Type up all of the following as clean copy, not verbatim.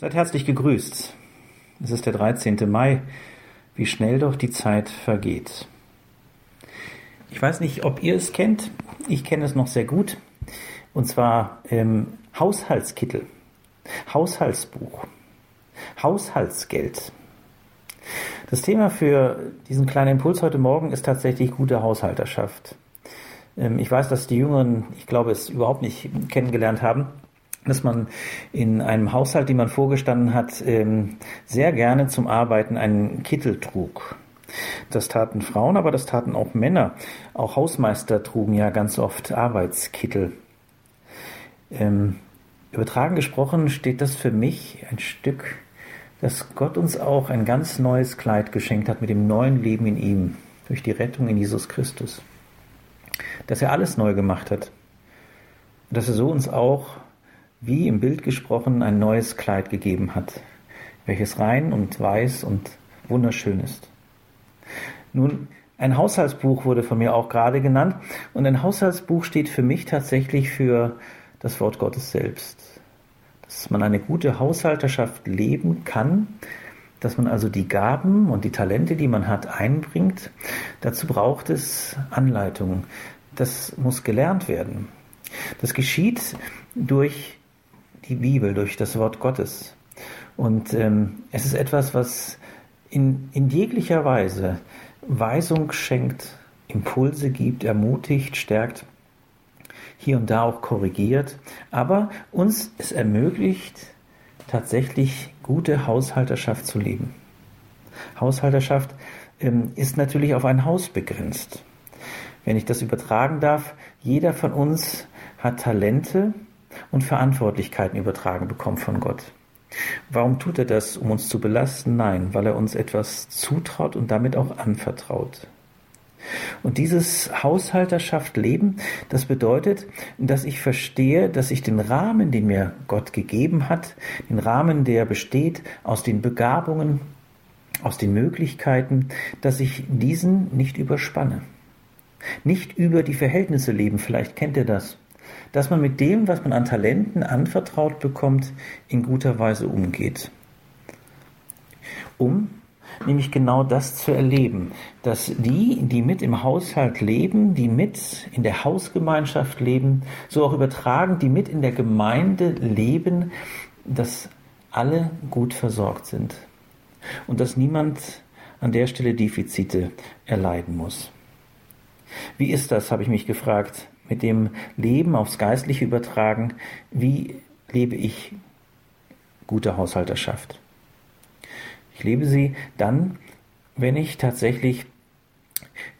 Seid herzlich gegrüßt. Es ist der 13. Mai. Wie schnell doch die Zeit vergeht. Ich weiß nicht, ob ihr es kennt. Ich kenne es noch sehr gut. Und zwar Haushaltskittel, Haushaltsbuch, Haushaltsgeld. Das Thema für diesen kleinen Impuls heute Morgen ist tatsächlich gute Haushalterschaft. Ich weiß, dass die Jüngeren, ich glaube, es überhaupt nicht kennengelernt haben, dass man in einem Haushalt, den man vorgestanden hat, sehr gerne zum Arbeiten einen Kittel trug. Das taten Frauen, aber das taten auch Männer. Auch Hausmeister trugen ja ganz oft Arbeitskittel. Übertragen gesprochen steht das für mich ein Stück, dass Gott uns auch ein ganz neues Kleid geschenkt hat mit dem neuen Leben in ihm, durch die Rettung in Jesus Christus. Dass er alles neu gemacht hat. Dass er so uns auch, wie im Bild gesprochen, ein neues Kleid gegeben hat, welches rein und weiß und wunderschön ist. Nun, ein Haushaltsbuch wurde von mir auch gerade genannt, und ein Haushaltsbuch steht für mich tatsächlich für das Wort Gottes selbst. Dass man eine gute Haushalterschaft leben kann, dass man also die Gaben und die Talente, die man hat, einbringt. Dazu braucht es Anleitung. Das muss gelernt werden. Das geschieht durch die Bibel, durch das Wort Gottes. Und es ist etwas, was in jeglicher Weise Weisung schenkt, Impulse gibt, ermutigt, stärkt, hier und da auch korrigiert, aber uns es ermöglicht, tatsächlich gute Haushalterschaft zu leben. Haushalterschaft ist natürlich auf ein Haus begrenzt. Wenn ich das übertragen darf, jeder von uns hat Talente und Verantwortlichkeiten übertragen bekommen von Gott. Warum tut er das, um uns zu belasten? Nein, weil er uns etwas zutraut und damit auch anvertraut. Und dieses Haushalterschaft leben, das bedeutet, dass ich verstehe, dass ich den Rahmen, den mir Gott gegeben hat, den Rahmen, der besteht aus den Begabungen, aus den Möglichkeiten, dass ich diesen nicht überspanne. Nicht über die Verhältnisse leben, vielleicht kennt ihr das. Dass man mit dem, was man an Talenten anvertraut bekommt, in guter Weise umgeht. Um nämlich genau das zu erleben, dass die, die mit im Haushalt leben, die mit in der Hausgemeinschaft leben, so auch übertragen, die mit in der Gemeinde leben, dass alle gut versorgt sind. Und dass niemand an der Stelle Defizite erleiden muss. Wie ist das, habe ich mich gefragt, mit dem Leben aufs Geistliche übertragen? Wie lebe ich gute Haushalterschaft? Ich lebe sie dann, wenn ich tatsächlich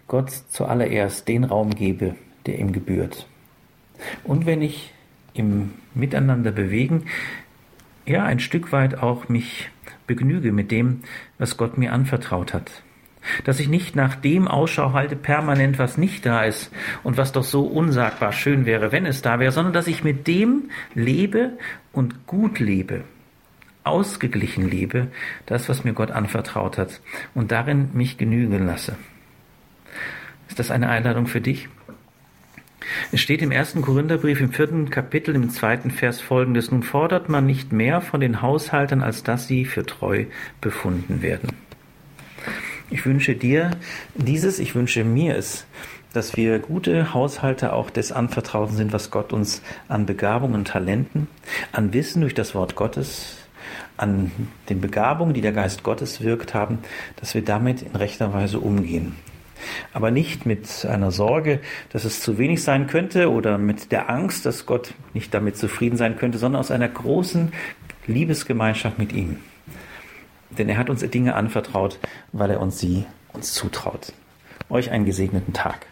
Gott zuallererst den Raum gebe, der ihm gebührt. Und wenn ich im Miteinander bewegen, ja, ein Stück weit auch mich begnüge mit dem, was Gott mir anvertraut hat. Dass ich nicht nach dem Ausschau halte permanent, was nicht da ist und was doch so unsagbar schön wäre, wenn es da wäre, sondern dass ich mit dem lebe und gut lebe, ausgeglichen lebe, das, was mir Gott anvertraut hat, und darin mich genügen lasse. Ist das eine Einladung für dich? Es steht im 1. Korintherbrief im 4. Kapitel im 2. Vers folgendes: Nun fordert man nicht mehr von den Haushaltern, als dass sie für treu befunden werden. Ich wünsche dir dieses, ich wünsche mir es, dass wir gute Haushalter auch des Anvertrauten sind, was Gott uns an Begabungen und Talenten, an Wissen durch das Wort Gottes, an den Begabungen, die der Geist Gottes wirkt haben, dass wir damit in rechter Weise umgehen. Aber nicht mit einer Sorge, dass es zu wenig sein könnte, oder mit der Angst, dass Gott nicht damit zufrieden sein könnte, sondern aus einer großen Liebesgemeinschaft mit ihm. Denn er hat uns Dinge anvertraut, weil er uns sie uns zutraut. Euch einen gesegneten Tag.